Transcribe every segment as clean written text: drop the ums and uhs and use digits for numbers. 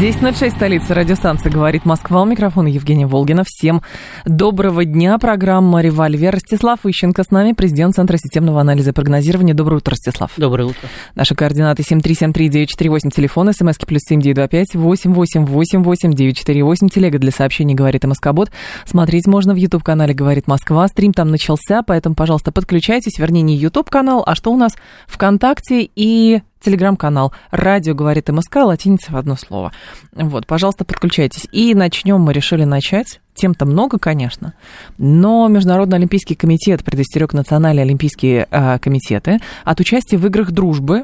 10.06, столица, радиостанция «Говорит Москва». У микрофона Евгения Волгина. Всем доброго дня. Программа «Револьвер». Ростислав Ищенко с нами, президент Центра системного анализа и прогнозирования. Доброе утро, Ростислав. Доброе утро. Наши координаты 7373948, телефон, смски +7 925 888 8948, телега для сообщений «Говорит МСК-бот». Смотреть можно в YouTube-канале «Говорит Москва». Стрим там начался, поэтому, пожалуйста, подключайтесь. Вернее, не YouTube-канал, а что у нас? ВКонтакте и... Телеграм-канал «Радио говорит МСК», латиница в одно слово. Вот, пожалуйста, подключайтесь. И начнем, мы решили начать. Тем-то много, конечно, но Международный Олимпийский комитет предостерег национальные олимпийские комитеты от участия в играх дружбы,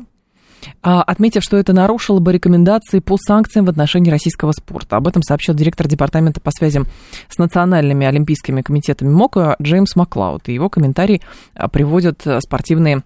отметив, что это нарушило бы рекомендации по санкциям в отношении российского спорта. Об этом сообщил директор департамента по связям с национальными олимпийскими комитетами МОК Джеймс Маклауд. И его комментарий приводят спортивные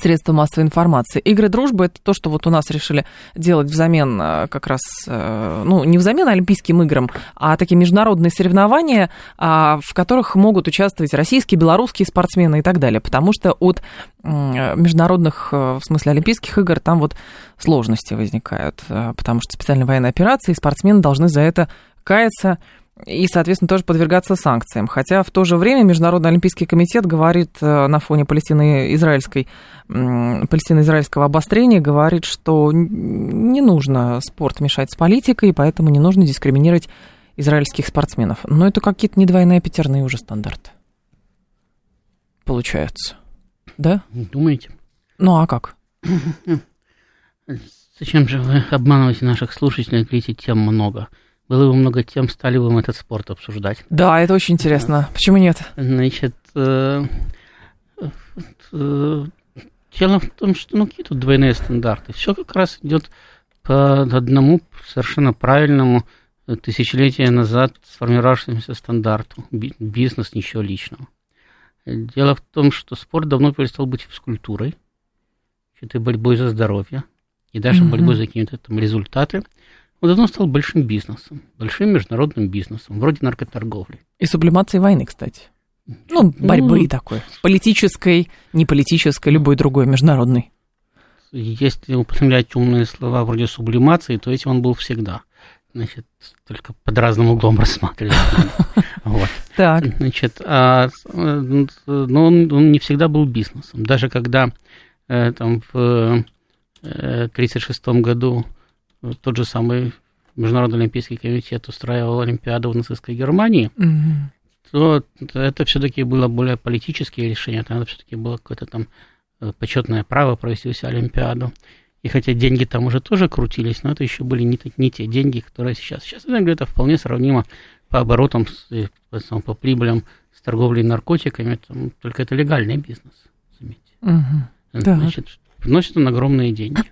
средства массовой информации. Игры дружбы — это то, что вот у нас решили делать взамен как раз, ну, не взамен олимпийским играм, а такие международные соревнования, в которых могут участвовать российские, белорусские спортсмены и так далее. Потому что от международных, в смысле олимпийских игр, там вот сложности возникают, потому что специальные военные операции, и спортсмены должны за это каяться и, соответственно, тоже подвергаться санкциям. Хотя в то же время Международный Олимпийский комитет говорит на фоне палестино-израильского обострения, говорит, что не нужно спорт мешать с политикой, и поэтому не нужно дискриминировать израильских спортсменов. Но это какие-то не двойные, а пятерные уже стандарты. Получается. Да? Думаете? Ну, а как? Зачем же вы обманываете наших слушателей и говорите «тем много»? Было бы много тем, стали бы мы этот спорт обсуждать. Да, это очень интересно. Почему нет? Значит, дело в том, что какие тут двойные стандарты. Все как раз идет по одному совершенно правильному тысячелетия назад сформировавшемуся стандарту. Бизнес, ничего личного. Дело в том, что спорт давно перестал быть физкультурой, борьбой за здоровье и даже борьбой за какие-то там результаты. Он давно стал большим бизнесом, большим международным бизнесом, вроде наркоторговли. И сублимации войны, кстати. Ну, борьбы такой. Политической, не политической, любой другой, международной. Если употреблять умные слова вроде сублимации, то этим он был всегда. Значит, только под разным углом рассматривали. Значит, но он не всегда был бизнесом. Даже когда там в 1936 году тот же самый Международный Олимпийский комитет устраивал Олимпиаду в нацистской Германии, то это все-таки было более политические решения, там все-таки было какое-то там почетное право провести у себя Олимпиаду. И хотя деньги там уже тоже крутились, но это еще были не те деньги, которые сейчас. Сейчас, наверное, это вполне сравнимо по оборотам, по прибылям с торговлей наркотиками, там, только это легальный бизнес, заметьте. Значит, приносит он огромные деньги.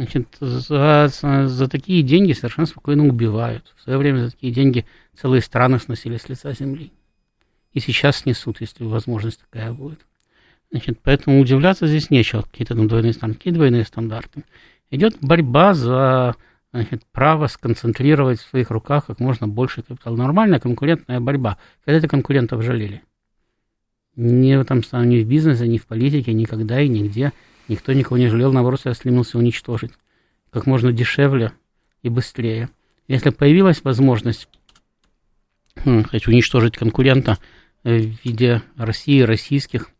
Значит, за такие деньги совершенно спокойно убивают. В свое время за такие деньги целые страны сносили с лица земли. И сейчас снесут, если возможность такая будет. Значит, поэтому удивляться здесь нечего. Какие-то там двойные стандарты. Какие двойные стандарты? Идет борьба за, значит, право сконцентрировать в своих руках как можно больше капитала. Нормальная конкурентная борьба. Когда-то конкурентов жалели. Ни в бизнесе, ни в политике, никогда и нигде. Никто никого не жалел, наоборот, я стремился уничтожить как можно дешевле и быстрее. Если появилась возможность уничтожить конкурента в виде России, российских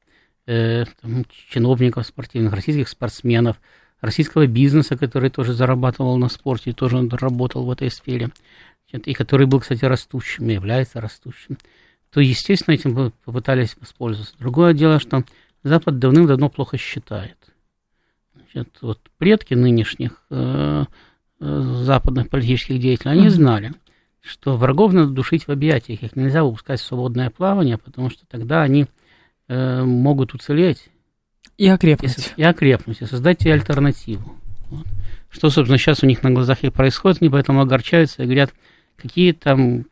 чиновников спортивных, российских спортсменов, российского бизнеса, который тоже зарабатывал на спорте и тоже работал в этой сфере, и который был, кстати, растущим и является растущим, то, естественно, этим попытались воспользоваться. Другое дело, что Запад давным-давно плохо считает. Значит, вот предки нынешних западных политических деятелей, они знали, что врагов надо душить в объятиях, их нельзя выпускать в свободное плавание, потому что тогда они могут уцелеть и окрепнуть, и создать себе альтернативу. Вот. Что, собственно, сейчас у них на глазах и происходит, они поэтому огорчаются и говорят, какие там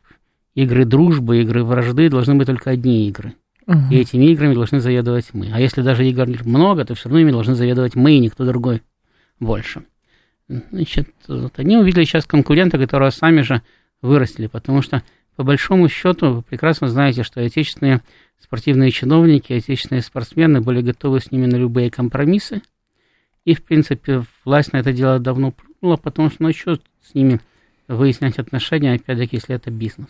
игры дружбы, игры вражды, должны быть только одни игры. И этими играми должны заведовать мы. А если даже игр много, то все равно ими должны заведовать мы и никто другой больше. Значит, вот они увидели сейчас конкурента, которого сами же выросли, потому что, по большому счету, вы прекрасно знаете, что отечественные спортивные чиновники, отечественные спортсмены были готовы с ними на любые компромиссы, и, в принципе, власть на это дело давно пнула, потому что, ну, что с ними выяснять отношения, опять-таки, если это бизнес.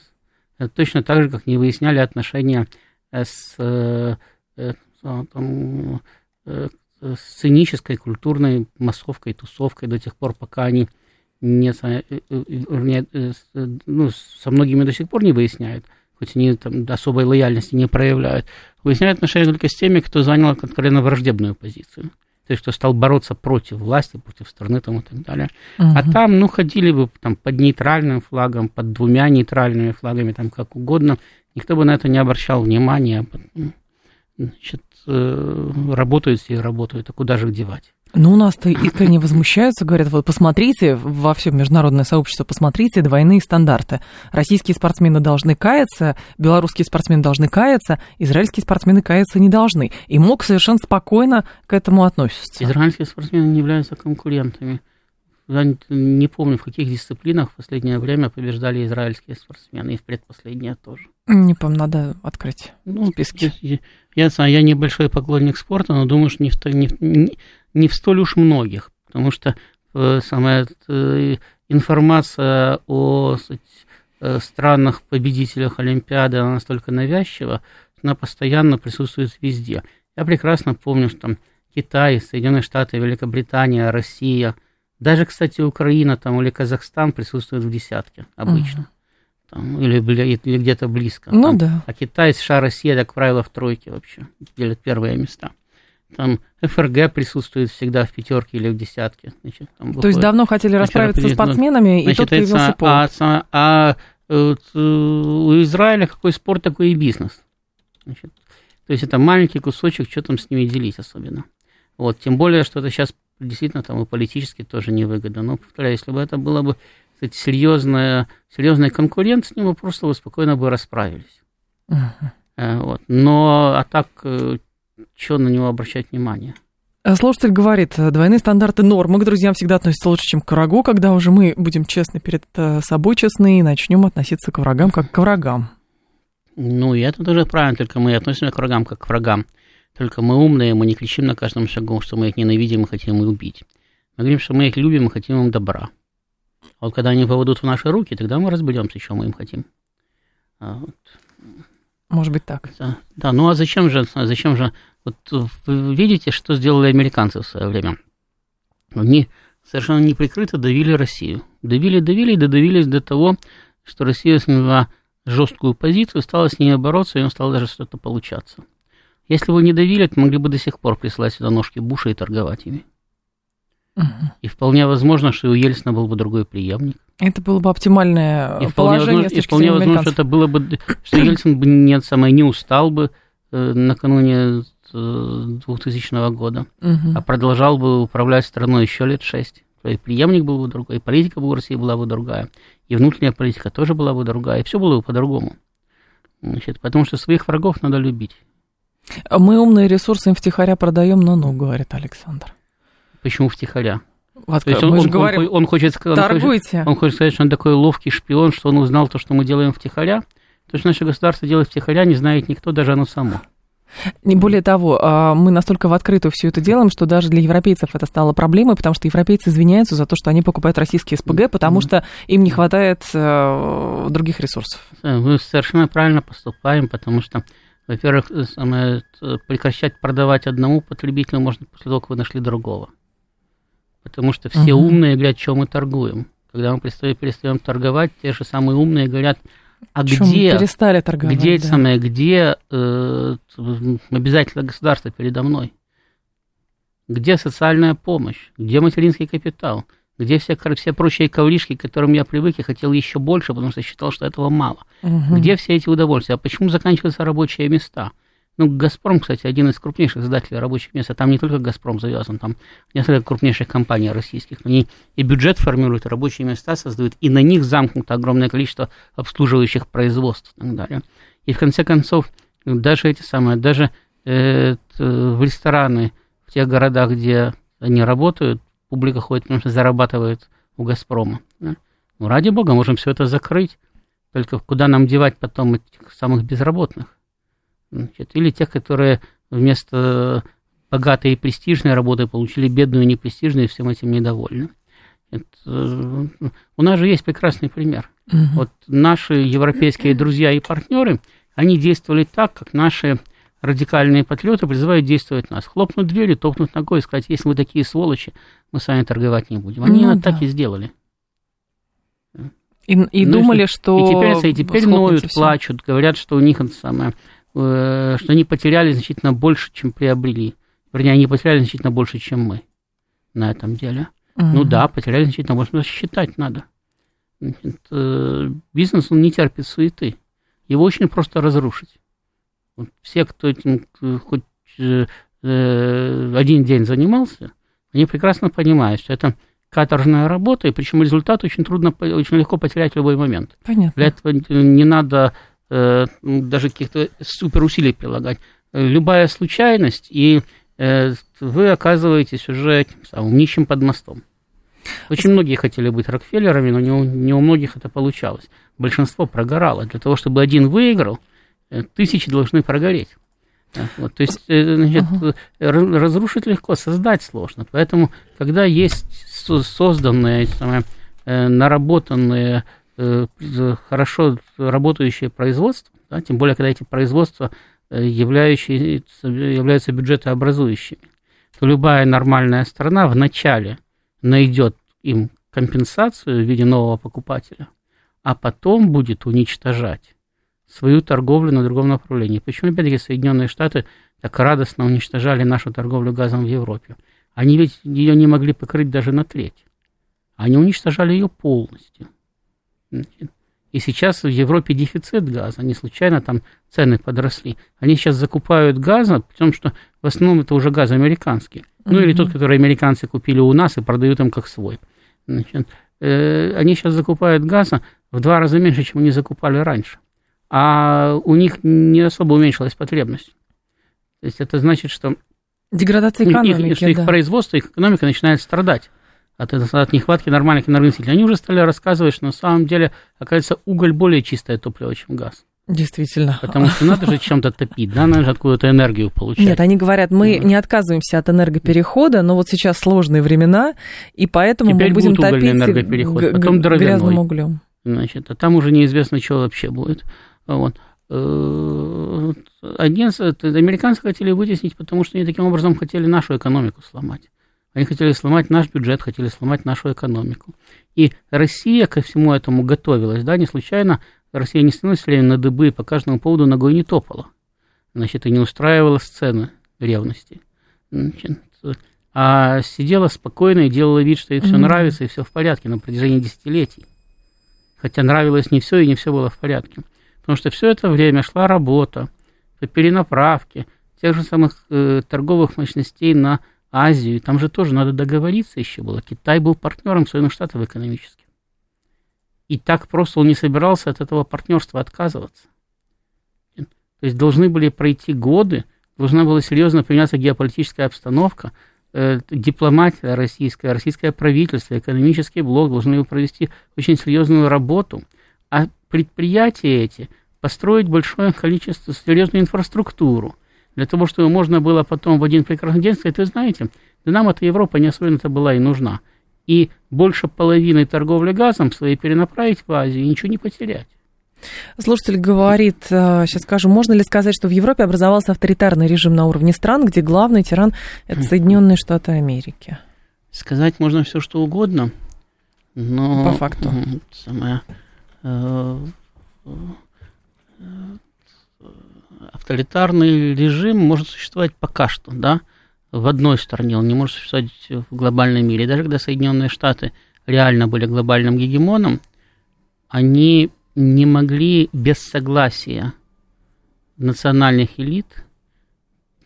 Это точно так же, как не выясняли отношения с сценической, культурной массовкой, тусовкой до тех пор, пока они со многими до сих пор не выясняют, хоть они там особой лояльности не проявляют. Выясняют отношения только с теми, кто занял откровенно враждебную позицию, то есть кто стал бороться против власти, против страны там, и так далее. А там, ну, ходили бы там, под нейтральным флагом, под двумя нейтральными флагами, там как угодно, никто бы на это не обращал внимания. Значит, работают все и работают, а куда же их девать? Ну, у нас-то искренне возмущаются, говорят, вот посмотрите, во всем международное сообщество, посмотрите, двойные стандарты. Российские спортсмены должны каяться, белорусские спортсмены должны каяться, израильские спортсмены каяться не должны. И МОК совершенно спокойно к этому относится. Израильские спортсмены не являются конкурентами. Я не помню, в каких дисциплинах в последнее время побеждали израильские спортсмены, и в предпоследнее тоже. Не помню, надо открыть списки. Я небольшой поклонник спорта, но думаю, что не в столь уж многих, потому что информация о странах-победителях Олимпиады она настолько навязчива, что она постоянно присутствует везде. Я прекрасно помню, что там Китай, Соединенные Штаты, Великобритания, Россия, даже, кстати, Украина там, или Казахстан присутствуют в десятке обычно, там, или где-то близко. Ну, там. Да. А Китай, США, Россия, как правило, в тройке вообще делят первые места. Там ФРГ присутствует всегда в пятерке или в десятке. Значит, там то есть давно хотели расправиться со спортсменами, значит, и тут появился повод. У Израиля какой спорт, такой и бизнес. Значит, то есть это маленький кусочек, что там с ними делить особенно. Вот, тем более, что это сейчас действительно там и политически тоже невыгодно. Но, повторяю, если бы это было бы, кстати, серьезная конкуренция, с ним просто спокойно бы расправились. Вот. Но, а так, что на него обращать внимание? Слушатель говорит, двойные стандарты нормы к друзьям всегда относятся лучше, чем к врагу, когда уже мы будем честны перед собой, честны, и начнем относиться к врагам как к врагам. Ну, и это тоже правильно, только мы относимся к врагам как к врагам. Только мы умные, мы не кричим на каждом шагу, что мы их ненавидим и хотим их убить. Мы говорим, что мы их любим и хотим им добра. А вот когда они попадут в наши руки, тогда мы разберемся, что мы им хотим. Вот. Может быть, так. Да, ну а зачем же, вот вы видите, что сделали американцы в свое время? Они совершенно неприкрыто давили Россию. Давили и додавились до того, что Россия сняла жесткую позицию, стала с ней бороться, и им стало даже что-то получаться. Если бы не давили, то могли бы до сих пор присылать сюда ножки Буша и торговать ими. И вполне возможно, что у Ельцина был бы другой преемник. Это было бы оптимальное положение с точки зрения американцев. И вполне возможно, что это было бы, что Ельцин бы не устал бы накануне 2000 года, а продолжал бы управлять страной еще лет 6. То есть преемник был бы другой, и политика бы у России была бы другая, и внутренняя политика тоже была бы другая, и все было бы по-другому. Значит, потому что своих врагов надо любить. Мы умные ресурсы им втихаря продаем, но, говорит Александр. Почему втихаря? Он хочет сказать, что он такой ловкий шпион, что он узнал то, что мы делаем втихаря. То, что наше государство делает втихаря, не знает никто, даже оно само. Не более того, мы настолько в открытую все это делаем, что даже для европейцев это стало проблемой, потому что европейцы извиняются за то, что они покупают российские СПГ, потому что им не хватает других ресурсов. Мы совершенно правильно поступаем, потому что, во-первых, прекращать продавать одному потребителю можно после того, как вы нашли другого. Потому что все умные говорят, что мы торгуем. Когда мы перестаем торговать, те же самые умные говорят, а где обязательно государство передо мной? Где социальная помощь? Где материнский капитал? Где все прочие ковришки, к которым я привык, я хотел еще больше, потому что считал, что этого мало. Где все эти удовольствия? А почему заканчиваются рабочие места? Ну, «Газпром», кстати, один из крупнейших создателей рабочих мест, а там не только «Газпром» завязан, там несколько крупнейших компаний российских. Они и бюджет формируют, и рабочие места создают, и на них замкнуто огромное количество обслуживающих производств и так далее. И в конце концов, даже эти самые, даже в рестораны в тех городах, где они работают, публика ходит, потому что зарабатывает у «Газпрома». Да? Ну, ради бога, можем все это закрыть. Только куда нам девать потом этих самых безработных? Значит, или тех, которые вместо богатой и престижной работы получили бедную и непрестижную, и всем этим недовольны. Это, у нас же есть прекрасный пример. Угу. Вот наши европейские друзья и партнеры, они действовали так, как наши радикальные патриоты призывают действовать нас. Хлопнуть дверью, топнуть ногой и сказать: если вы такие сволочи, мы с вами торговать не будем. Они так и сделали. И ну, думали, что... И теперь ноют, плачут, говорят, что у них это самое, что они потеряли значительно больше, чем приобрели. Вернее, они потеряли значительно больше, чем мы на этом деле. Uh-huh. Ну да, потеряли значительно больше, но считать надо. Значит, бизнес, он не терпит суеты. Его очень просто разрушить. Вот все, кто этим хоть один день занимался, они прекрасно понимают, что это каторжная работа, и причем результат очень трудно, очень легко потерять в любой момент. Понятно. Для этого не надо даже каких-то суперусилий прилагать. Любая случайность, и вы оказываетесь уже тем самым нищим под мостом. Очень многие хотели быть Рокфеллерами, но не у многих это получалось. Большинство прогорало. Для того, чтобы один выиграл, тысячи должны прогореть. Вот, то есть, значит, разрушить легко, создать сложно. Поэтому, когда есть созданные, наработанные, хорошо работающие производства, да, тем более, когда эти производства являются бюджетообразующими, то любая нормальная страна вначале найдет им компенсацию в виде нового покупателя, а потом будет уничтожать свою торговлю на другом направлении. Почему, опять-таки, Соединенные Штаты так радостно уничтожали нашу торговлю газом в Европе? Они ведь ее не могли покрыть даже на треть. Они уничтожали ее полностью. И сейчас в Европе дефицит газа. Не случайно там цены подросли. Они сейчас закупают газа, потому что в основном это уже газ американский. Ну, или тот, который американцы купили у нас и продают им как свой. Значит, они сейчас закупают газа в 2 раза меньше, чем они закупали раньше. А у них не особо уменьшилась потребность. То есть это значит, что деградация экономики, что их производство, их экономика начинает страдать от нехватки нормальных энергоносителей. Они уже стали рассказывать, что на самом деле, оказывается, уголь более чистое топливо, чем газ. Действительно. Потому что надо же чем-то топить, да, надо же откуда-то энергию получать. Нет, они говорят, мы не отказываемся от энергоперехода, но вот сейчас сложные времена, и поэтому теперь мы будем топить потом грязным углем. Значит, а там уже неизвестно, что вообще будет. Вот. Американцы хотели вытеснить, потому что они таким образом хотели нашу экономику сломать. Они хотели сломать наш бюджет, хотели сломать нашу экономику. И Россия ко всему этому готовилась. Да? Не случайно Россия не становилась все время на дыбы и по каждому поводу ногой не топала. Значит, и не устраивала сцены ревности. Значит, а сидела спокойно и делала вид, что ей все нравится и все в порядке на протяжении десятилетий. Хотя нравилось не все, и не все было в порядке. Потому что все это время шла работа по перенаправке тех же самых торговых мощностей на Азию. И там же тоже надо договориться еще было. Китай был партнером Соединенных Штатов экономически. И так просто он не собирался от этого партнерства отказываться. То есть должны были пройти годы, должна была серьезно поменяться геополитическая обстановка, дипломатия российская, российское правительство, экономический блок должны провести очень серьезную работу. А предприятия эти построить большое количество, серьезную инфраструктуру, для того, чтобы можно было потом в один прекрасный день сказать: вы знаете, да нам эта Европа не особенно-то была и нужна. И больше половины торговли газом своей перенаправить в Азию и ничего не потерять. Слушатель говорит, сейчас скажу, можно ли сказать, что в Европе образовался авторитарный режим на уровне стран, где главный тиран – это Соединенные Штаты Америки? Сказать можно все, что угодно, но… По факту. Авторитарный режим может существовать пока что, да, в одной стране, он не может существовать в глобальном мире. Даже когда Соединенные Штаты реально были глобальным гегемоном, они не могли без согласия национальных элит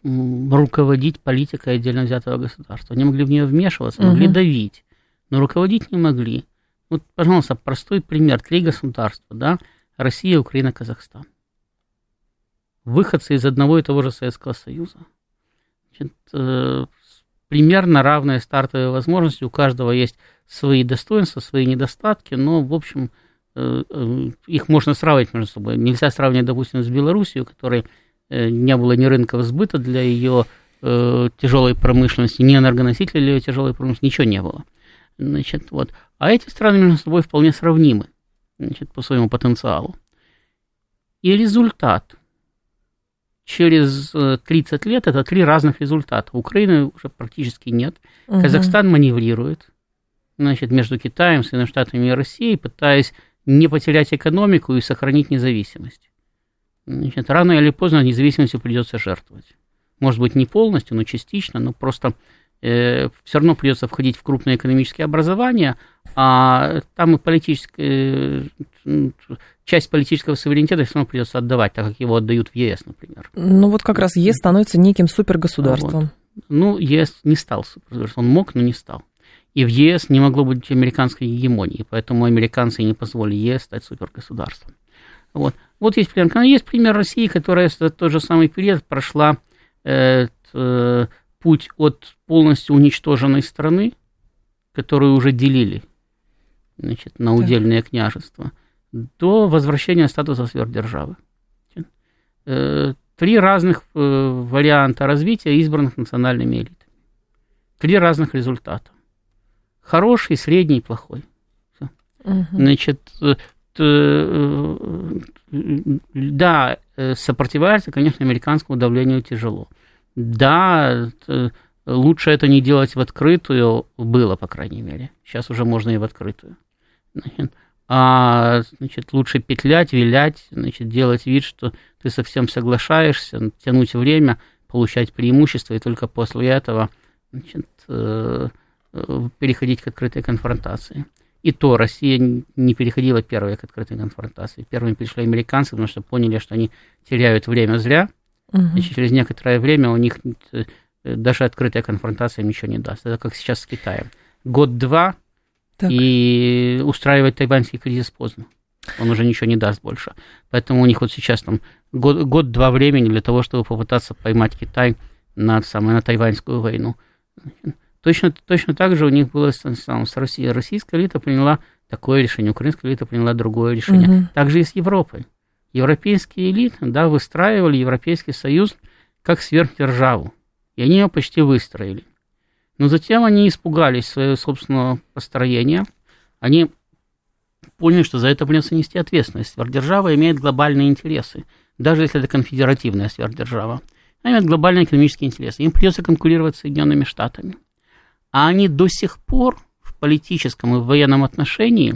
руководить политикой отдельно взятого государства. Они могли в нее вмешиваться, могли давить, но руководить не могли. Вот, пожалуйста, простой пример. 3 государства, да? Россия, Украина, Казахстан. выходцы из одного и того же Советского Союза. Значит, примерно равные стартовые возможности, у каждого есть свои достоинства, свои недостатки, но, в общем, их можно сравнивать между собой. Нельзя сравнивать, допустим, с Белоруссией, у которой не было ни рынков сбыта для ее тяжелой промышленности, ни энергоносителей для ее тяжелой промышленности, ничего не было. Значит, вот. А эти страны между собой вполне сравнимы, значит, по своему потенциалу. И результат. Через 30 лет это 3 разных результата. Украины уже практически нет. Угу. Казахстан маневрирует, значит, между Китаем, Соединенными Штатами и Россией, пытаясь не потерять экономику и сохранить независимость. Значит, рано или поздно независимостью придется жертвовать. Может быть, не полностью, но частично, но просто все равно придется входить в крупные экономические образования, а там и часть политического суверенитета все равно придется отдавать, так как его отдают в ЕС, например. Ну вот как раз ЕС становится неким супергосударством. Вот. Ну, ЕС не стал супергосударством, он мог, но не стал. И в ЕС не могло быть американской гегемонии, поэтому американцы не позволили ЕС стать супергосударством. Вот. Вот есть пример. Но есть пример России, которая в тот же самый период прошла путь от полностью уничтоженной страны, которую уже делили, значит, на удельные княжества, до возвращения статуса сверхдержавы. 3 разных варианта развития, избранных национальными элитами. 3 разных результата. Хороший, средний и плохой. Угу. Значит, да, сопротивляться, конечно, американскому давлению тяжело. Да, лучше это не делать в открытую, было, по крайней мере. Сейчас уже можно и в открытую. Значит, лучше петлять, вилять, значит, делать вид, что ты совсем соглашаешься, тянуть время, получать преимущество, и только после этого, значит, переходить к открытой конфронтации. И то Россия не переходила первой к открытой конфронтации. Первыми пришли американцы, потому что поняли, что они теряют время зря. Угу. И через некоторое время у них даже открытая конфронтация ничего не даст. Это как сейчас с Китаем. 1-2 так. И устраивать тайваньский кризис поздно. Он уже ничего не даст больше. Поэтому у них вот сейчас там 1-2 времени для того, чтобы попытаться поймать Китай на тайваньскую войну. Точно так же у них было с Россией. Российская элита приняла такое решение, украинская элита приняла другое решение. Угу. Также и с Европой. Европейские элиты, да, выстраивали Европейский Союз как сверхдержаву, и они ее почти выстроили. Но затем они испугались своего собственного построения, они поняли, что за это придется нести ответственность. Сверхдержава имеет глобальные интересы, даже если это конфедеративная сверхдержава. Она имеет глобальные экономические интересы, им придется конкурировать с Соединенными Штатами. А они до сих пор в политическом и в военном отношении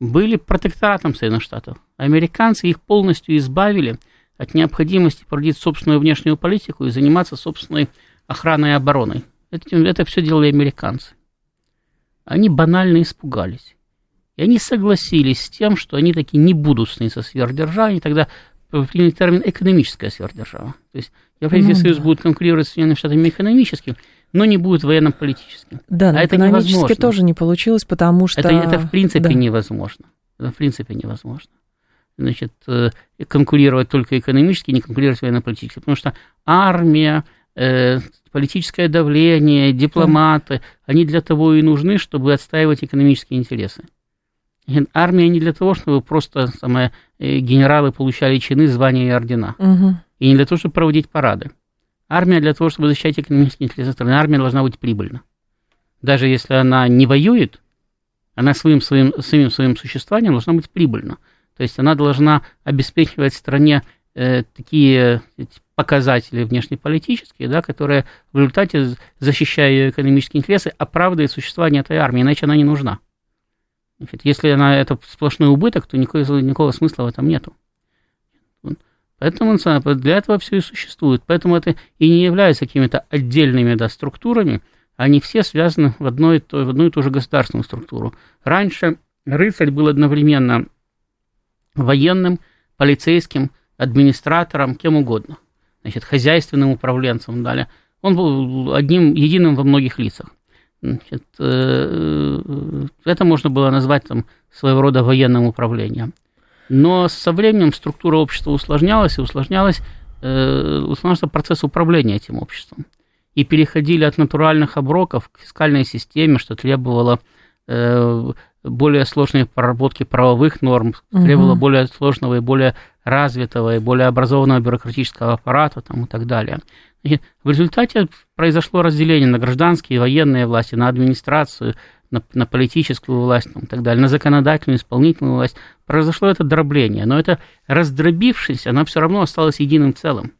были протекторатом Соединенных Штатов. Американцы их полностью избавили от необходимости проводить собственную внешнюю политику и заниматься собственной охраной и обороной. Это все делали американцы. Они банально испугались. И они согласились с тем, что они таки не будут сниться сверхдержавой. Они тогда приняли термин «экономическая сверхдержава». То есть Европейский Союз будет конкурировать с Соединенными Штатами экономически, но не будет военно-политическим. Да, но это экономически невозможно. Тоже не получилось, потому что... Это в принципе невозможно. Это в принципе невозможно. Значит, конкурировать только экономически, не конкурировать военно-политически. Потому что армия, политическое давление, дипломаты, они для того и нужны, чтобы отстаивать экономические интересы. Армия не для того, чтобы просто генералы получали чины, звания и ордена. Угу. И не для того, чтобы проводить парады. Армия для того, чтобы защищать экономические интересы страны. Армия должна быть прибыльна. Даже если она не воюет, она своим существованием должна быть прибыльна. То есть она должна обеспечивать стране такие показатели внешнеполитические, да, которые в результате, защищая ее экономические интересы, оправдывают существование этой армии, иначе она не нужна. Значит, если она это сплошной убыток, то никакого смысла в этом нету. Поэтому для этого все и существует. Поэтому это и не является какими-то отдельными, да, структурами, они все связаны в одну и ту же государственную структуру. Раньше рыцарь был одновременно военным, полицейским, администратором, кем угодно. Значит, хозяйственным управленцем далее. Он был одним, единым во многих лицах. Значит, это можно было назвать там своего рода военным управлением. Но со временем структура общества усложнялась, устанавливался процесс управления этим обществом. И переходили от натуральных оброков к фискальной системе, что требовало более сложной проработки правовых норм, требовало более сложного и более развитого и более образованного бюрократического аппарата там, и так далее. И в результате произошло разделение на гражданские и военные власти, на администрацию, на политическую власть там, и так далее, на законодательную, исполнительную власть. Произошло это дробление, но это раздробившись, она все равно осталась единым целым.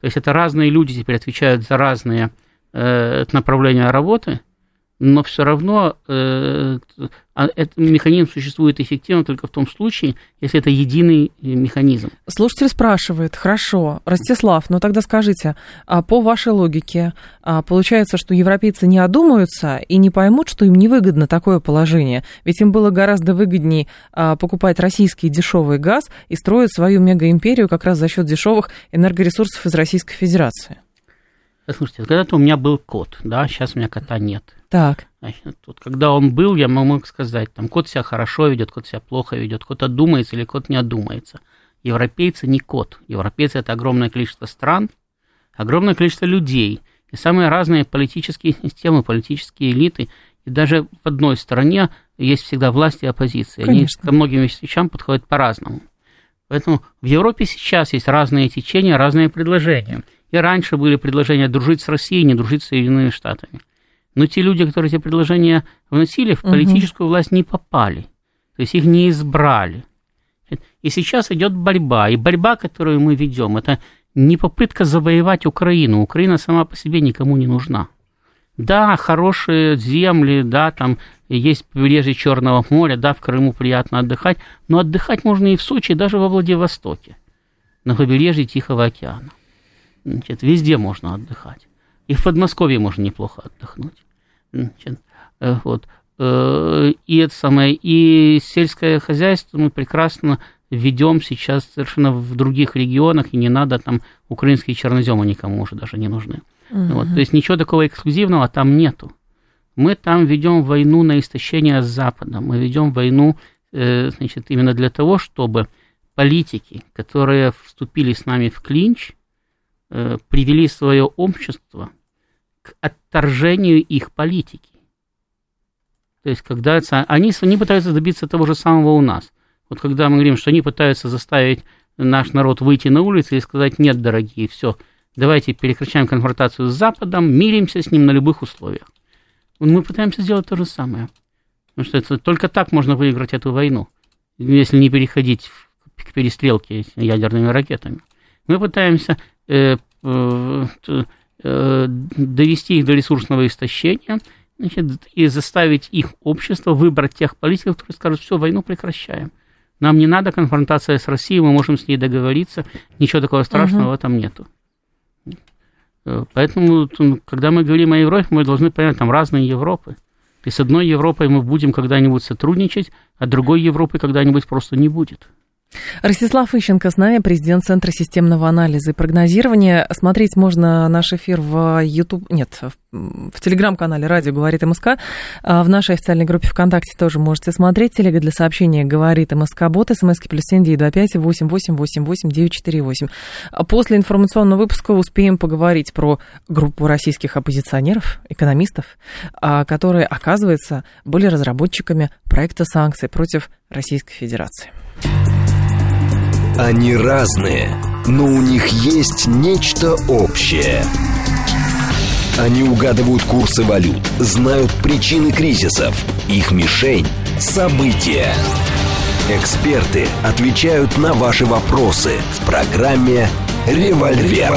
То есть это разные люди теперь отвечают за разные направления работы, но все равно этот механизм существует эффективно только в том случае, если это единый механизм. Слушатель спрашивает, хорошо, Ростислав, но тогда скажите, по вашей логике, получается, что европейцы не одумаются и не поймут, что им невыгодно такое положение, ведь им было гораздо выгоднее покупать российский дешевый газ и строить свою мегаимперию как раз за счет дешевых энергоресурсов из Российской Федерации. Слушайте, когда-то у меня был кот, да, сейчас у меня кота нет. Так. Значит, вот когда он был, я мог сказать, там, кот себя хорошо ведет, кот себя плохо ведет, кот одумается или кот не одумается. Европейцы не кот. Европейцы – это огромное количество стран, огромное количество людей, и самые разные политические системы, политические элиты. И даже в одной стране есть всегда власть и оппозиция. Конечно. Они ко многим вещам подходят по-разному. Поэтому в Европе сейчас есть разные течения, разные предложения. И раньше были предложения дружить с Россией, не дружить с Соединенными Штатами. Но те люди, которые эти предложения вносили, в политическую власть не попали. То есть их не избрали. И сейчас идет борьба. И борьба, которую мы ведем, это не попытка завоевать Украину. Украина сама по себе никому не нужна. Да, хорошие земли, да, там есть побережье Черного моря, да, в Крыму приятно отдыхать. Но отдыхать можно и в Сочи, и даже во Владивостоке, на побережье Тихого океана. Значит, везде можно отдыхать. И в Подмосковье можно неплохо отдохнуть. Значит, вот. И это самое, и сельское хозяйство мы прекрасно ведем сейчас совершенно в других регионах, и не надо там украинские черноземы никому уже даже не нужны. Вот. То есть ничего такого эксклюзивного там нету. Мы там ведем войну на истощение с Запада. Мы ведем войну, значит, именно для того, чтобы политики, которые вступили с нами в клинч, привели свое общество к отторжению их политики. То есть, когда они пытаются добиться того же самого у нас. Вот когда мы говорим, что они пытаются заставить наш народ выйти на улицы и сказать: нет, дорогие, все, давайте прекращаем конфронтацию с Западом, миримся с ним на любых условиях. Мы пытаемся сделать то же самое. Потому что это, только так можно выиграть эту войну, если не переходить к перестрелке ядерными ракетами. Мы пытаемся довести их до ресурсного истощения, значит, и заставить их общество выбрать тех политиков, которые скажут: все, войну прекращаем. Нам не надо конфронтация с Россией, мы можем с ней договориться, ничего такого страшного в этом нету. Поэтому, когда мы говорим о Европе, мы должны понять, там разные Европы. И с одной Европой мы будем когда-нибудь сотрудничать, а другой Европы когда-нибудь просто не будет. Ростислав Ищенко с нами, президент Центра системного анализа и прогнозирования. Смотреть можно наш эфир в телеграм-канале «Радио говорит МСК». В нашей официальной группе ВКонтакте тоже можете смотреть. Телега для сообщения «Говорит МСК-бот». СМСки +7 925 888 8948. После информационного выпуска успеем поговорить про группу российских оппозиционеров, экономистов, которые, оказывается, были разработчиками проекта санкций против Российской Федерации. Они разные, но у них есть нечто общее. Они угадывают курсы валют, знают причины кризисов, их мишень – события. Эксперты отвечают на ваши вопросы в программе «Револьвер».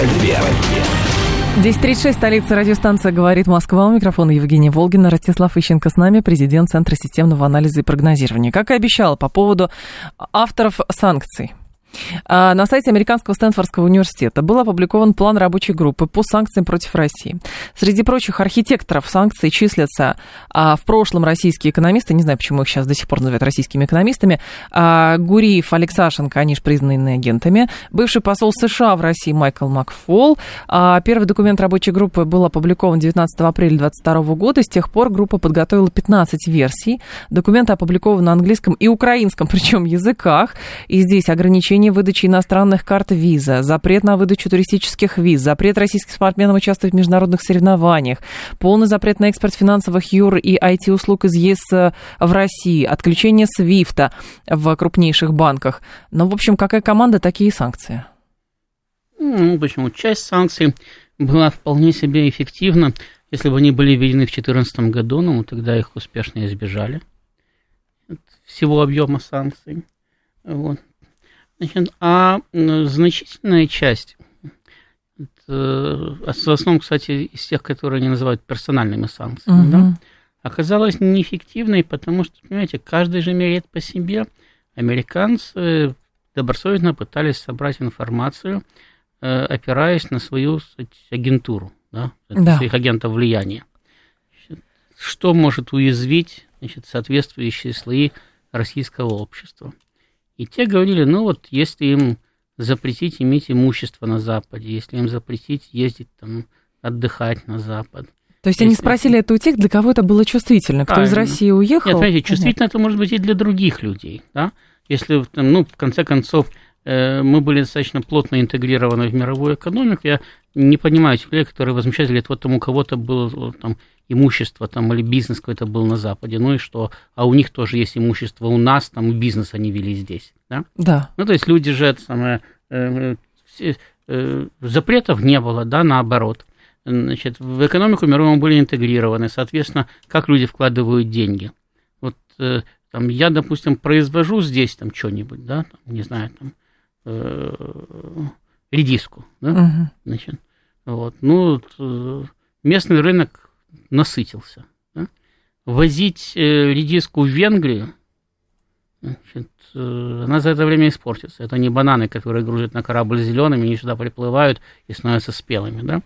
10:36, столица, радиостанция «Говорит Москва». У микрофона Евгения Волгина. Ростислав Ищенко с нами, президент Центра системного анализа и прогнозирования. Как и обещала, по поводу авторов санкций. На сайте американского Стэнфордского университета был опубликован план рабочей группы по санкциям против России. Среди прочих архитекторов санкций числятся в прошлом российские экономисты, не знаю, почему их сейчас до сих пор называют российскими экономистами, Гуриев, Алексашенко, они же признаны агентами, бывший посол США в России Майкл Макфол. Первый документ рабочей группы был опубликован 19 апреля 2022 года, с тех пор группа подготовила 15 версий. Документ опубликован на английском и украинском, причем языках, и здесь ограничения ограничение выдачи иностранных карт виза, запрет на выдачу туристических виз, запрет российских спортсменов участвовать в международных соревнованиях, полный запрет на экспорт финансовых юр и IT-услуг из ЕС в России, отключение СВИФТа в крупнейших банках. Ну, в общем, какая команда, такие санкции? Ну, почему? Часть санкций была вполне себе эффективна. Если бы они были введены в 2014 году, ну, тогда их успешно избежали. Всего объема санкций. Вот. Значит, а значительная часть, в основном, кстати, из тех, которые они называют персональными санкциями, да, оказалась неэффективной, потому что, понимаете, каждый же меряет по себе. Американцы добросовестно пытались собрать информацию, опираясь на свою агентуру, да, своих агентов влияния. Что может уязвить, значит, соответствующие слои российского общества? И те говорили, ну вот, если им запретить иметь имущество на Западе, если им запретить ездить там, отдыхать на Запад. То есть если... они спросили это у тех, для кого это было чувствительно, кто из России уехал? Нет, знаете, чувствительно это может быть и для других людей, да? Если, ну, в конце концов, мы были достаточно плотно интегрированы в мировую экономику. Я не понимаю тех людей, которые возмущались, говорят, вот там у кого-то было там, имущество там, или бизнес какой-то был на Западе, ну и что? А у них тоже есть имущество, у нас там бизнес они вели здесь, да? Да. Ну, то есть люди же, это самое, запретов не было, да, наоборот. Значит, в экономику мировую были интегрированы, соответственно, как люди вкладывают деньги. Вот там, я, допустим, произвожу здесь там что-нибудь, да, там, не знаю, там, редиску, да? Значит, вот. Ну, местный рынок насытился, да? Возить редиску в Венгрию, значит, она за это время испортится. Это не бананы, которые грузят на корабль зелеными, они сюда приплывают и становятся спелыми, да?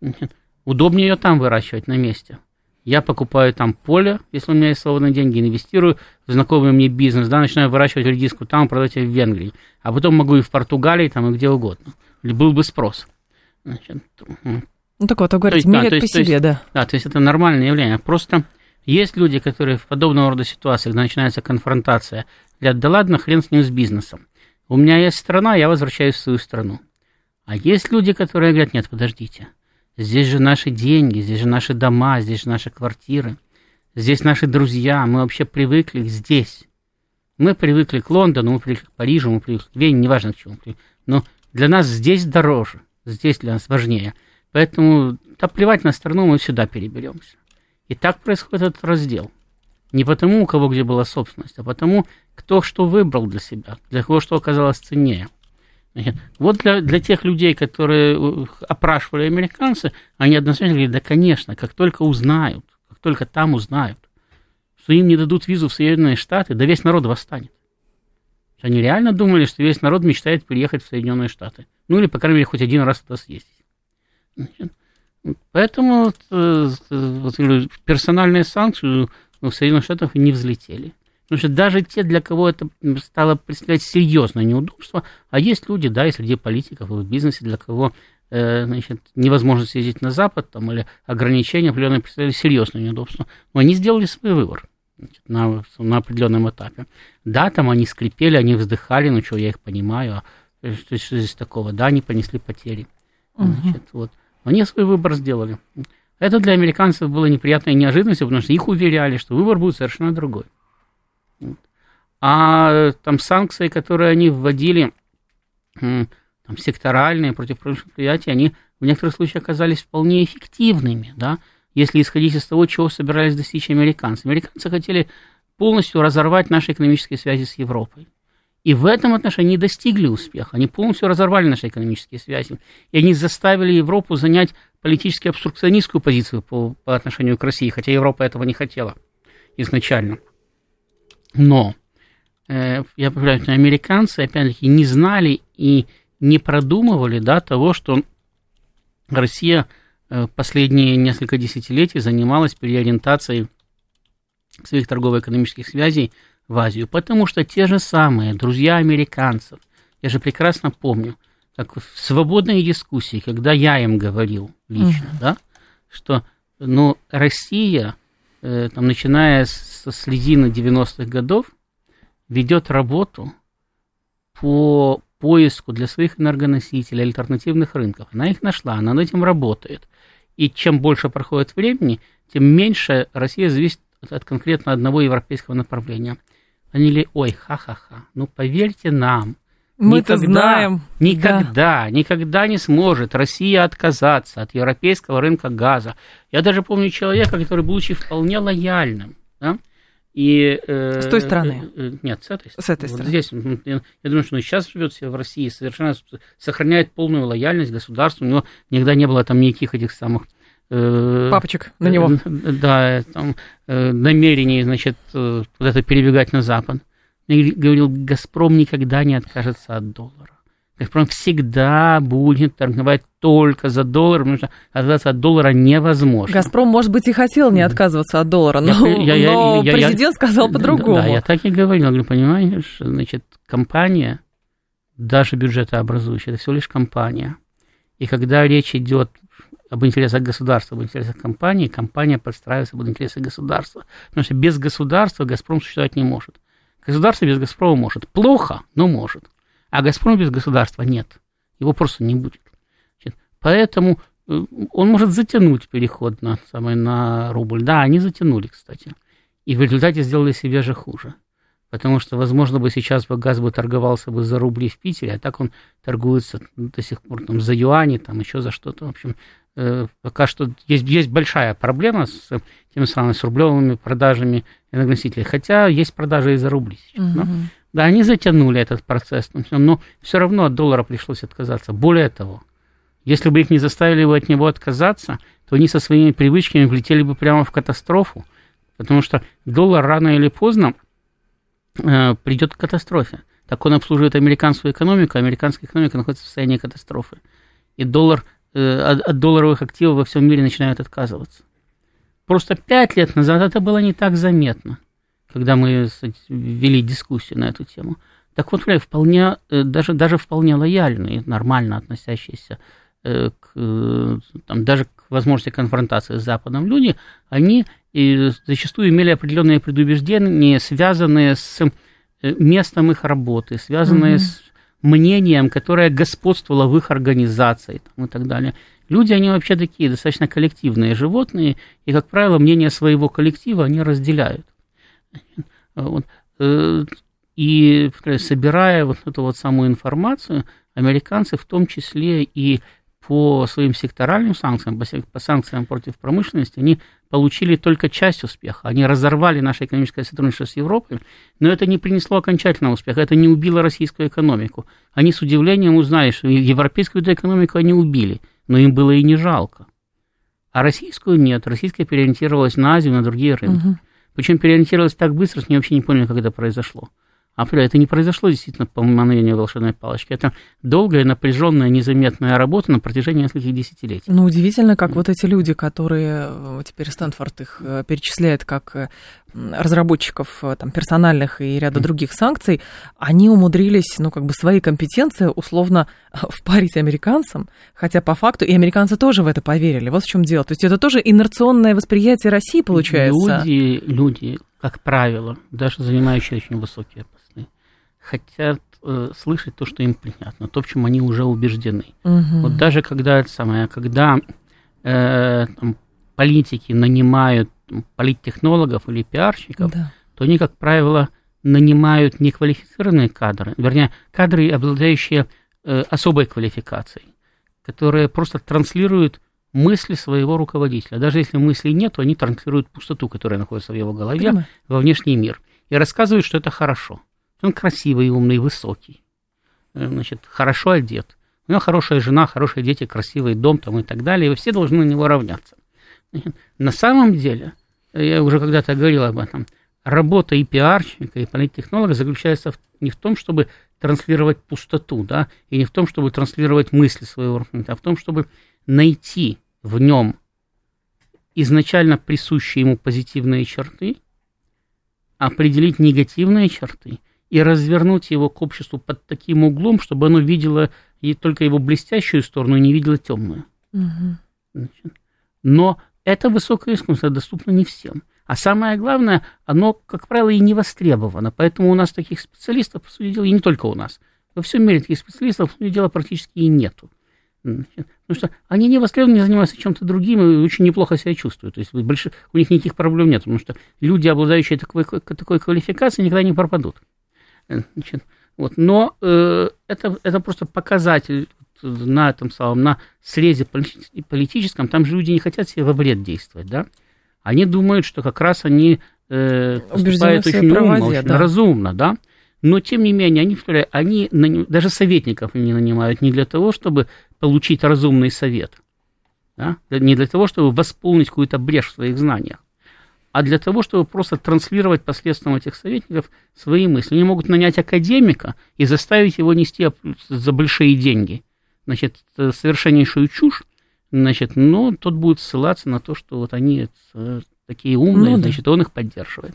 Значит, удобнее ее там выращивать на месте. Я покупаю там поле, если у меня есть свободные деньги, инвестирую в знакомый мне бизнес, да, начинаю выращивать редиску там, продавать ее в Венгрии, а потом могу и в Португалии, там, и где угодно. Был бы спрос. Значит, ну, так вот, вы говорите, мерят по себе, да. Да, то есть это нормальное явление. Просто есть люди, которые в подобного рода ситуациях, когда начинается конфронтация, говорят, да ладно, хрен с ним, с бизнесом. У меня есть страна, я возвращаюсь в свою страну. А есть люди, которые говорят, нет, подождите. Здесь же наши деньги, здесь же наши дома, здесь же наши квартиры, здесь наши друзья, мы вообще привыкли здесь. Мы привыкли к Лондону, мы привыкли к Парижу, мы привыкли к Вене, неважно к чему. Но для нас здесь дороже, здесь для нас важнее. Поэтому, да плевать на страну, мы сюда переберемся. И так происходит этот раздел. Не потому, у кого где была собственность, а потому, кто что выбрал для себя, для кого что оказалось ценнее. Вот для тех людей, которые опрашивали американцы, они однозначно говорили, да, конечно, как только узнают, как только там узнают, что им не дадут визу в Соединенные Штаты, да весь народ восстанет. Они реально думали, что весь народ мечтает приехать в Соединенные Штаты. Ну, или, по крайней мере, хоть один раз туда съездить. Значит, поэтому персональные санкции в Соединенных Штатах не взлетели. Потому что даже те, для кого это стало представлять серьезное неудобство, а есть люди, да, и среди политиков, и в бизнесе, для кого значит, невозможность ездить на Запад там, или ограничения определенные представляли серьезное неудобство, но они сделали свой выбор, значит, на определенном этапе. Да, там они скрипели, они вздыхали, ну что, я их понимаю, а что здесь такого, да, они понесли потери. Значит, вот. Они свой выбор сделали. Это для американцев было неприятной неожиданностью, потому что их уверяли, что выбор будет совершенно другой. А там санкции, которые они вводили, там, секторальные против промышленных предприятий, они в некоторых случаях оказались вполне эффективными, да, если исходить из того, чего собирались достичь американцы. Американцы хотели полностью разорвать наши экономические связи с Европой. И в этом отношении они достигли успеха. Они полностью разорвали наши экономические связи. И они заставили Европу занять политически обструкционистскую позицию по отношению к России, хотя Европа этого не хотела изначально. Но, я повторяю, американцы, опять-таки, не знали и не продумывали, да, того, что Россия последние несколько десятилетий занималась переориентацией своих торгово-экономических связей в Азию, потому что те же самые друзья американцев, я же прекрасно помню, как в свободной дискуссии, когда я им говорил лично, да, что, ну, Россия... Там, начиная со середины 90-х годов, ведет работу по поиску для своих энергоносителей альтернативных рынков. Она их нашла, она над этим работает. И чем больше проходит времени, тем меньше Россия зависит от конкретно одного европейского направления. Они ли, ой, ха-ха-ха, ну поверьте нам, мы-то знаем. Никогда не сможет Россия отказаться от европейского рынка газа. Я даже помню человека, который был очень вполне лояльным. Да? И, с той стороны? Нет, с этой стороны. С этой стороны. Вот здесь, я думаю, что он сейчас живет в России, совершенно сохраняет полную лояльность государству. У него никогда не было там никаких этих самых... папочек на него. Да, там, намерений, значит, куда-то перебегать на Запад. Я говорил, «Газпром» никогда не откажется от доллара. «Газпром» всегда будет торговать только за доллар, потому что отказаться от доллара невозможно. «Газпром», может быть, и хотел не отказываться от доллара, но президент сказал по-другому. Да, я так и говорил. Я говорю, понимаешь, значит, компания, даже бюджетообразующая, это всего лишь компания. И когда речь идет об интересах государства, об интересах компании, компания подстраивается под интересы государства. Потому что без государства «Газпром» существовать не может. Государство без «Газпрома» может. Плохо, но может. А «Газпром» без государства нет. Его просто не будет. Поэтому он может затянуть переход на рубль. Да, они затянули, кстати. И в результате сделали себе же хуже. Потому что, возможно, бы сейчас газ бы торговался бы за рубли в Питере, а так он торгуется до сих пор там, за юани, там еще за что-то. В общем, пока что есть большая проблема с тем самым с рублевыми продажами энергоносителей. Хотя есть продажи и за рубли сейчас. Угу. Да, они затянули этот процесс, но все равно от доллара пришлось отказаться. Более того, если бы их не заставили бы от него отказаться, то они со своими привычками влетели бы прямо в катастрофу. Потому что доллар рано или поздно придет к катастрофе. Так он обслуживает американскую экономику, а американская экономика находится в состоянии катастрофы. И от долларовых активов во всем мире начинают отказываться. Просто 5 лет назад это было не так заметно, когда мы вели дискуссию на эту тему. Так вот, вполне, даже вполне лояльные, нормально относящиеся к, там, даже к возможности конфронтации с Западом люди, они зачастую имели определенные предубеждения, связанные с местом их работы, связанные с мнением, которое господствовало в их организации там, и так далее. Люди, они вообще такие достаточно коллективные животные, и, как правило, мнение своего коллектива они разделяют. Вот. И собирая вот эту вот самую информацию, американцы в том числе и по своим секторальным санкциям, по санкциям против промышленности, они получили только часть успеха. Они разорвали наше экономическое сотрудничество с Европой, но это не принесло окончательного успеха, это не убило российскую экономику. Они с удивлением узнали, что европейскую экономику они убили, но им было и не жалко. А российскую нет, российская переориентировалась на Азию, на другие рынки. Угу. Причем переориентировалась так быстро, что я вообще не понял, как это произошло. А это не произошло действительно по мановению волшебной палочки. Это долгая, напряженная, незаметная работа на протяжении нескольких десятилетий. Ну, удивительно, как вот эти люди, которые теперь Стэнфорд их перечисляет как разработчиков там, персональных и ряда других санкций, они умудрились, ну, как бы свои компетенции условно впарить американцам, хотя по факту и американцы тоже в это поверили. Вот в чем дело. То есть это тоже инерционное восприятие России получается. Люди, как правило, даже занимающие очень высокие посты, хотят слышать то, что им понятно, то, в чем они уже убеждены. Угу. Вот даже когда там, политики нанимают политтехнологов или пиарщиков, да, то они, как правило, нанимают неквалифицированные кадры, вернее, кадры, обладающие особой квалификацией, которые просто транслируют мысли своего руководителя. Даже если мыслей нет, то они транслируют пустоту, которая находится в его голове, прямо во внешний мир. И рассказывают, что это хорошо. Он красивый, умный, высокий. Значит, хорошо одет. У него хорошая жена, хорошие дети, красивый дом там, и так далее. И вы все должны на него равняться. На самом деле, я уже когда-то говорил об этом, работа и пиарщика, и политтехнолога заключается не в том, чтобы транслировать пустоту, да, и не в том, чтобы транслировать мысли своего руководителя, а в том, чтобы найти в нем изначально присущие ему позитивные черты, определить негативные черты и развернуть его к обществу под таким углом, чтобы оно видело и только его блестящую сторону, и не видело темную. Угу. Но это высокое искусство, доступно не всем. А самое главное, оно, как правило, и не востребовано. Поэтому у нас таких специалистов, по сути дела, и не только у нас, Во всем мире таких специалистов дело практически и нету. Потому что они не востребованы, не занимаются чем-то другим и очень неплохо себя чувствуют. То есть у них никаких проблем нет, потому что люди, обладающие такой квалификацией, никогда не пропадут. Но это просто показатель на срезе политическом. Там же люди не хотят себе во вред действовать. Да? Они думают, что как раз они поступают очень умно, очень разумно, да. Но, тем не менее, они даже советников не нанимают не для того, чтобы получить разумный совет, да? Не для того, чтобы восполнить какую-то брешь в своих знаниях, а для того, чтобы просто транслировать посредством этих советников свои мысли. Они могут нанять академика и заставить его нести за большие деньги совершеннейшую чушь, но тот будет ссылаться на то, что они... такие умные, он их поддерживает.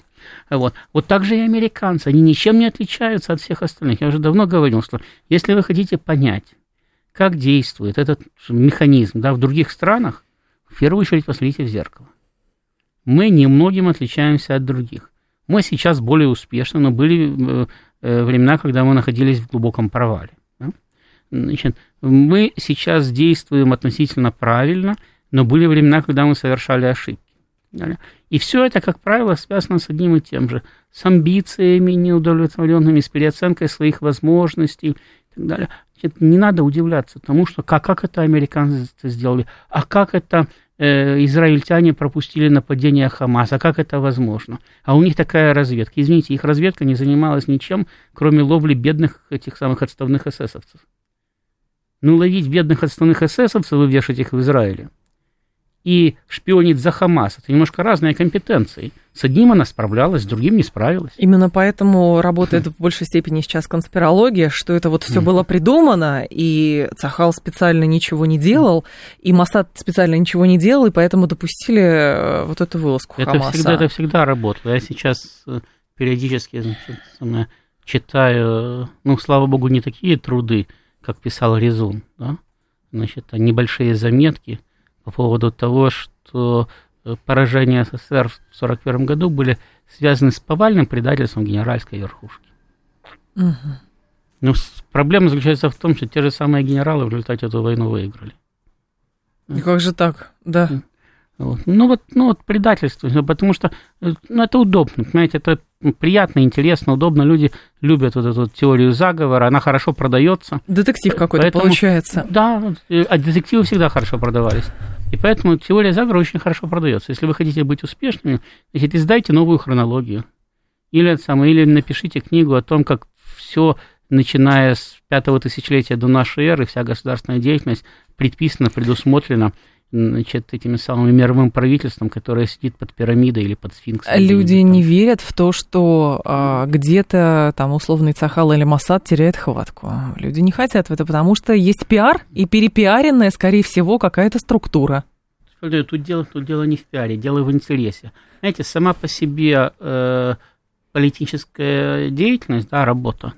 Вот так же и американцы, они ничем не отличаются от всех остальных. Я уже давно говорил, что если вы хотите понять, как действует этот механизм, да, в других странах, в первую очередь посмотрите в зеркало. Мы немногим отличаемся от других. Мы сейчас более успешны, но были времена, когда мы находились в глубоком провале. Да? Мы сейчас действуем относительно правильно, но были времена, когда мы совершали ошибки. И все это, как правило, связано с одним и тем же, с амбициями неудовлетворенными, с переоценкой своих возможностей и так далее. Не надо удивляться тому, что как это американцы сделали, а как это израильтяне пропустили нападение Хамаса, как это возможно. А у них такая разведка. Извините, их разведка не занималась ничем, кроме ловли бедных этих самых отставных эсэсовцев. Ну, ловить бедных отставных эсэсовцев и вешать их в Израиле. И шпионить за Хамас. Это немножко разные компетенции. С одним она справлялась, с другим не справилась. Именно поэтому работает в большей степени сейчас конспирология, что это вот все было придумано, и Цахал специально ничего не делал, и Моссад специально ничего не делал, и поэтому допустили вот эту вылазку Хамаса. Это всегда работало. Я сейчас периодически читаю, слава богу, не такие труды, как писал Резун, да? А небольшие заметки по поводу того, что поражения СССР в 1941 году были связаны с повальным предательством генеральской верхушки. Угу. Проблема заключается в том, что те же самые генералы в результате эту войну выиграли. И как же так, да. Предательство, потому что это удобно, понимаете, это приятно, интересно, удобно, люди любят вот эту теорию заговора, она хорошо продается. Детектив какой-то получается. Да, а детективы всегда хорошо продавались, и поэтому теория заговора очень хорошо продается. Если вы хотите быть успешными, значит, издайте новую хронологию, или напишите книгу о том, как все, начиная с 5-го тысячелетия до нашей эры, вся государственная деятельность предписана, предусмотрена, этим самым мировым правительством, которое сидит под пирамидой или под сфинксом. Люди не верят в то, что где-то там условный Цахал или Моссад теряет хватку. Люди не хотят в это, потому что есть пиар и перепиаренная, скорее всего, какая-то структура. Тут дело не в пиаре, дело в интересе. Знаете, сама по себе политическая деятельность, да, работа,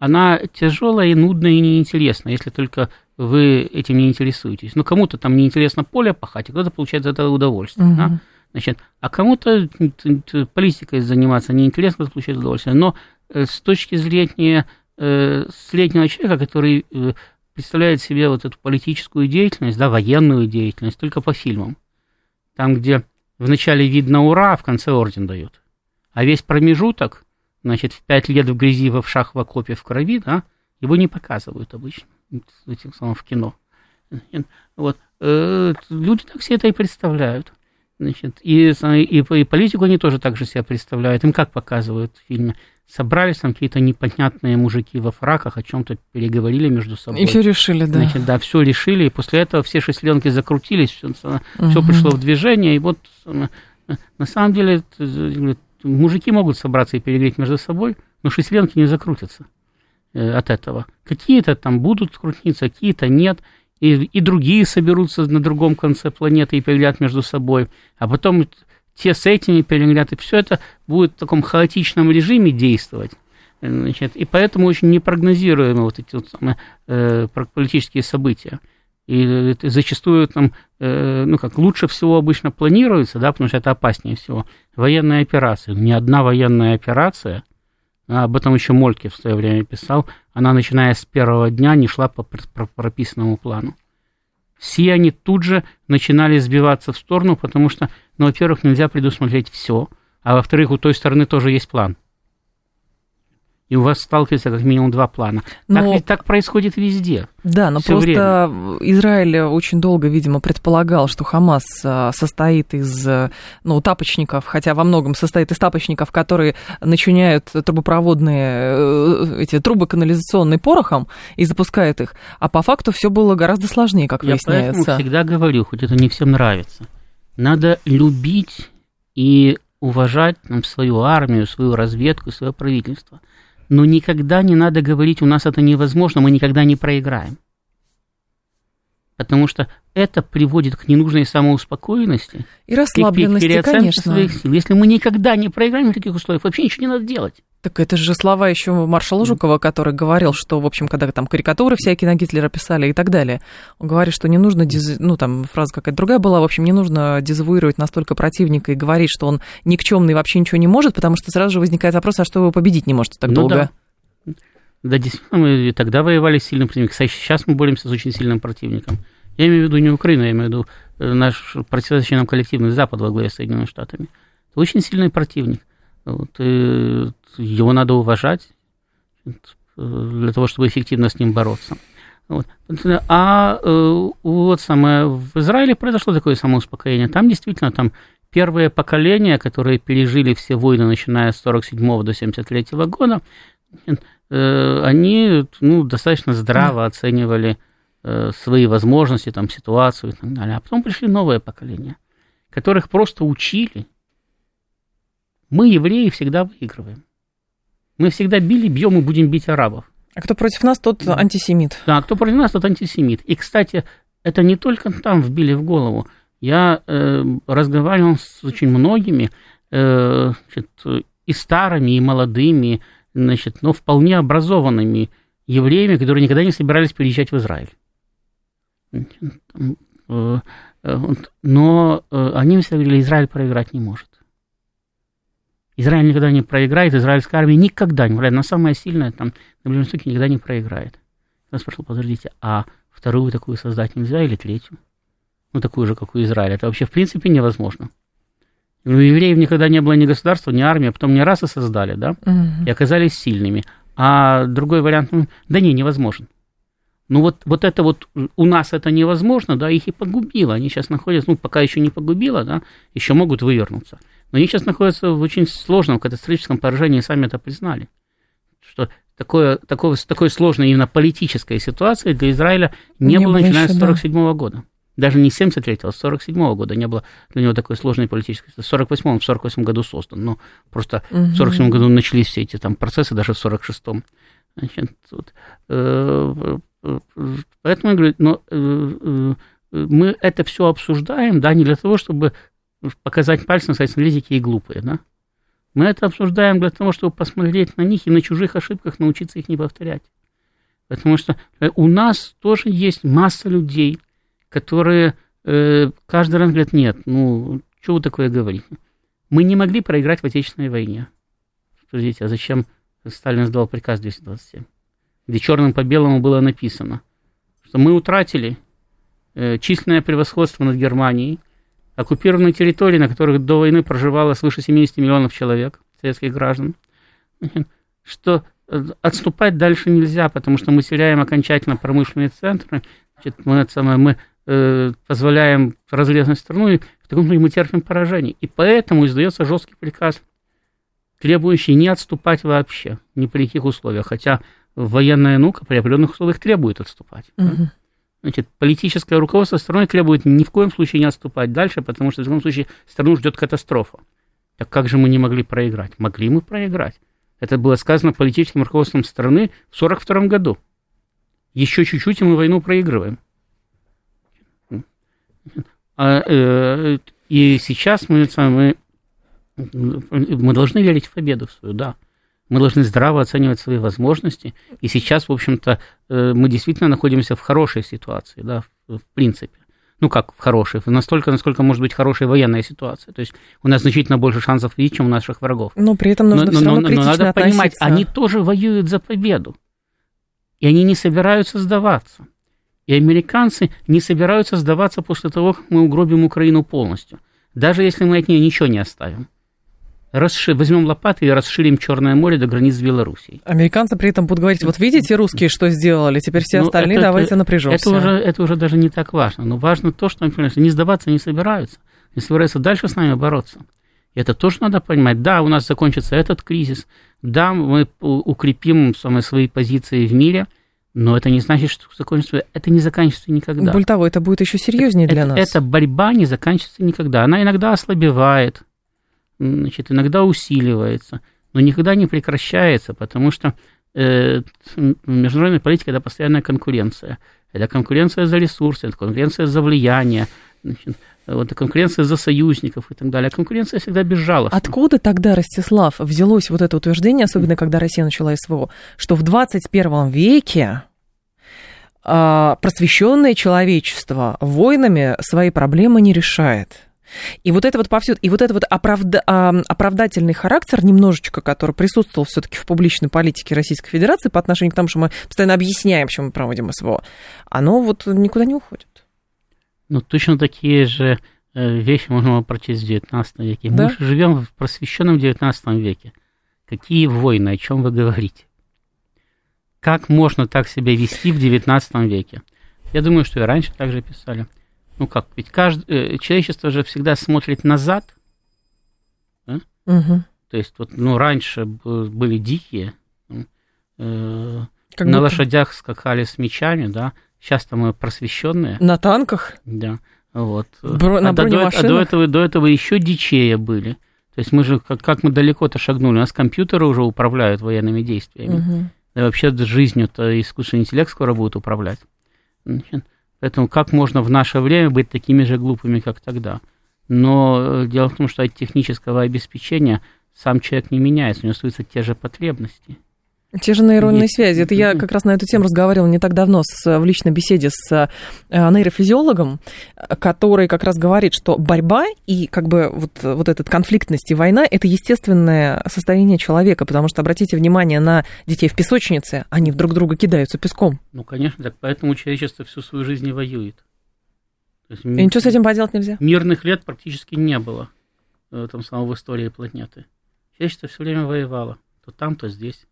она тяжелая и нудная и неинтересная, если только вы этим не интересуетесь. Но кому-то там неинтересно поле пахать, а кто-то получает от этого удовольствие. Угу. Да? А кому-то политикой заниматься неинтересно, кто-то получает удовольствие. Но с точки зрения среднего человека, который представляет себе вот эту политическую деятельность, да, военную деятельность, только по фильмам, там, где вначале видно ура, в конце орден дают, а весь промежуток, в 5 лет в грязи, в овшах, в окопе, в крови, да, его не показывают обычно в кино. Люди так себе это и представляют. И политику они тоже так же себя представляют. Им как показывают в фильме? Собрались там какие-то непонятные мужики во фраках, о чем-то переговорили между собой. И все решили, да. Да, все решили, и после этого все шесленки закрутились, все пришло в движение, и вот на самом деле мужики могут собраться и переговорить между собой, но шесленки не закрутятся от этого. Какие-то там будут крутиться, какие-то нет, и другие соберутся на другом конце планеты и переглядят между собой, а потом те с этими переглядят, и все это будет в таком хаотичном режиме действовать. И поэтому очень непрогнозируемы вот эти вот самые политические события. И зачастую там, лучше всего обычно планируется, да, потому что это опаснее всего, военные операции. Ни одна военная операция об этом еще Мольке в свое время писал, она, начиная с первого дня, не шла по прописанному плану. Все они тут же начинали сбиваться в сторону, потому что, ну, во-первых, нельзя предусмотреть все, а во-вторых, у той стороны тоже есть план. И у вас сталкиваются как минимум два плана. Но... Так происходит везде. Да, но просто время. Израиль очень долго, видимо, предполагал, что Хамас состоит из, ну, тапочников, хотя во многом состоит из тапочников, которые начиняют трубопроводные эти трубы канализационным порохом и запускают их. А по факту все было гораздо сложнее, как выясняется. Я поэтому всегда говорю, хоть это не всем нравится, надо любить и уважать там свою армию, свою разведку, свое правительство. Но никогда не надо говорить, у нас это невозможно, мы никогда не проиграем. Потому что это приводит к ненужной самоуспокоенности. И расслабленности, конечно. К переоценке своих сил. Если мы никогда не проиграем в таких условиях, вообще ничего не надо делать. Так это же слова еще маршала Жукова, который говорил, что, в общем, когда там карикатуры всякие на Гитлера писали и так далее, он говорит, что не нужно, ну, там фраза какая-то другая была, в общем, не нужно дезавуировать настолько противника и говорить, что он никчемный и вообще ничего не может, потому что сразу же возникает вопрос, а что его победить не может так долго? Да. Да, действительно, мы и тогда воевали с сильным противником, сейчас мы боремся с очень сильным противником. Я имею в виду не Украину, я имею в виду наш противостоящий нам коллективный Запад во главе с Соединенными Штатами. Это очень сильный противник. Вот, его надо уважать для того, чтобы эффективно с ним бороться. Вот. А вот самое в Израиле произошло такое самоуспокоение. Там действительно там первые поколения, которые пережили все войны, начиная с 1947 до 1973 года, они, ну, достаточно здраво оценивали свои возможности, там, ситуацию и так далее. А потом пришли новые поколения, которых просто учили. Мы, евреи, всегда выигрываем. Мы всегда били, бьем и будем бить арабов. А кто против нас, тот антисемит. Да, кто против нас, тот антисемит. И, кстати, это не только там вбили в голову. Я разговаривал с очень многими, и старыми, и молодыми, но вполне образованными евреями, которые никогда не собирались переезжать в Израиль. Но они всегда говорили, Израиль проиграть не может. Израиль никогда не проиграет, израильская армия никогда не проиграет. Она самая сильная, там, на Ближнем Востоке никогда не проиграет. Я спрашивал, подождите, а вторую такую создать нельзя или третью? Ну, такую же, как у Израиля. Это вообще, в принципе, невозможно. У евреев никогда не было ни государства, ни армии, а потом не раз и создали, да, и оказались сильными. А другой вариант, да не, невозможен. Ну, вот это вот у нас это невозможно, да, их и погубило. Они сейчас находятся, ну, пока еще не погубило, да, еще могут вывернуться. Но они сейчас находятся в очень сложном катастрофическом поражении, и сами это признали. Что такой сложной именно политической ситуации для Израиля не было, начиная с 1947 года. Даже не с 1973, а с 1947 года не было для него такой сложной политической ситуации. Он в 1948 году создан, но просто в 1947 году начались все эти там процессы, даже в 1946. Поэтому я говорю, но мы это все обсуждаем, да, не для того, чтобы показать пальцем, сказать, смотрите, какие глупые, да. Мы это обсуждаем для того, чтобы посмотреть на них и на чужих ошибках научиться их не повторять. Потому что у нас тоже есть масса людей, которые каждый раз говорят, нет, ну, чего вы такое говорите? Мы не могли проиграть в Отечественной войне. Подождите, а зачем Сталин сдал приказ 227? Где черным по белому было написано, что мы утратили численное превосходство над Германией, оккупированные территории, на которых до войны проживало свыше 70 миллионов человек, советских граждан, что отступать дальше нельзя, потому что мы теряем окончательно промышленные центры, мы позволяем разрезать страну, и в таком случае мы терпим поражение. И поэтому издается жесткий приказ, требующий не отступать вообще, ни при каких условиях, хотя военная наука при определенных условиях требует отступать. Да? Политическое руководство страной требует ни в коем случае не отступать дальше, потому что в любом случае страну ждет катастрофа. Так как же мы не могли проиграть? Могли мы проиграть. Это было сказано политическим руководством страны в 1942 году. Еще чуть-чуть, и мы войну проигрываем. И сейчас мы должны верить в победу свою, да. Мы должны здраво оценивать свои возможности. И сейчас, в общем-то, мы действительно находимся в хорошей ситуации, да, в принципе. ну как хорошие, настолько, насколько может быть хорошая военная ситуация. То есть у нас значительно больше шансов победить, чем у наших врагов. Но при этом нужно все равно критично относиться. Но надо понимать, они тоже воюют за победу, и они не собираются сдаваться. И американцы не собираются сдаваться после того, как мы угробим Украину полностью, даже если мы от нее ничего не оставим. Возьмем лопаты и расширим Черное море до границ с Белоруссией. Американцы при этом будут говорить, вот видите, русские что сделали, теперь все остальные, давайте напряжемся. Это уже даже не так важно, но важно то, что они сдаваться не собираются, не собираются дальше с нами бороться. Это тоже надо понимать. Да, у нас закончится этот кризис, да, мы укрепим свои позиции в мире, но это не значит, что это не заканчивается никогда. Более того, это будет еще серьезнее для нас. Эта борьба не заканчивается никогда. Она иногда ослабевает, иногда усиливается, но никогда не прекращается, потому что в международной политике это постоянная конкуренция. Это конкуренция за ресурсы, это конкуренция за влияние, конкуренция за союзников и так далее. Конкуренция всегда безжалостна. Откуда тогда, Ростислав, взялось вот это утверждение, особенно когда Россия начала СВО, что в 21 веке просвещенное человечество войнами свои проблемы не решает? И вот это вот повсюду, и вот этот вот оправдательный характер немножечко, который присутствовал все-таки в публичной политике Российской Федерации по отношению к тому, что мы постоянно объясняем, почему мы проводим СВО, оно вот никуда не уходит. Ну, точно такие же вещи можно прочесть в XIX веке. Да? Мы же живем в просвещенном XIX веке. Какие войны, о чем вы говорите? Как можно так себя вести в XIX веке? Я думаю, что и раньше так же писали. Ведь человечество же всегда смотрит назад, да? Угу. То есть, раньше были дикие, на лошадях скакали с мечами, да, сейчас-то мы просвещенные. На танках? Да, на бронемашинах? До этого еще дичее были. То есть, мы же, как мы далеко-то шагнули, у нас компьютеры уже управляют военными действиями, угу. Да и вообще жизнью-то искусственный интеллект скоро будет управлять. Поэтому как можно в наше время быть такими же глупыми, как тогда? Но дело в том, что от технического обеспечения сам человек не меняется, у него остаются те же потребности. Те же нейронные связи. Это я как раз на эту тему разговаривала не так давно в личной беседе с нейрофизиологом, который как раз говорит, что борьба и вот эта конфликтность и война – это естественное состояние человека, потому что, обратите внимание на детей в песочнице, они друг друга кидаются песком. Конечно, так поэтому человечество всю свою жизнь и воюет. То есть, и ничего с этим поделать нельзя? Мирных лет практически не было в истории планеты. Человечество все время воевало, то там, то здесь.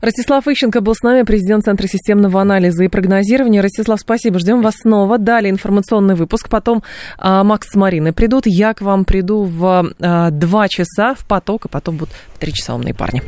Ростислав Ищенко был с нами, президент Центра системного анализа и прогнозирования. Ростислав, спасибо, ждем вас снова. Далее информационный выпуск, потом Макс с Мариной придут. Я к вам приду в 2 часа в поток, а потом будут в 3 часа умные парни.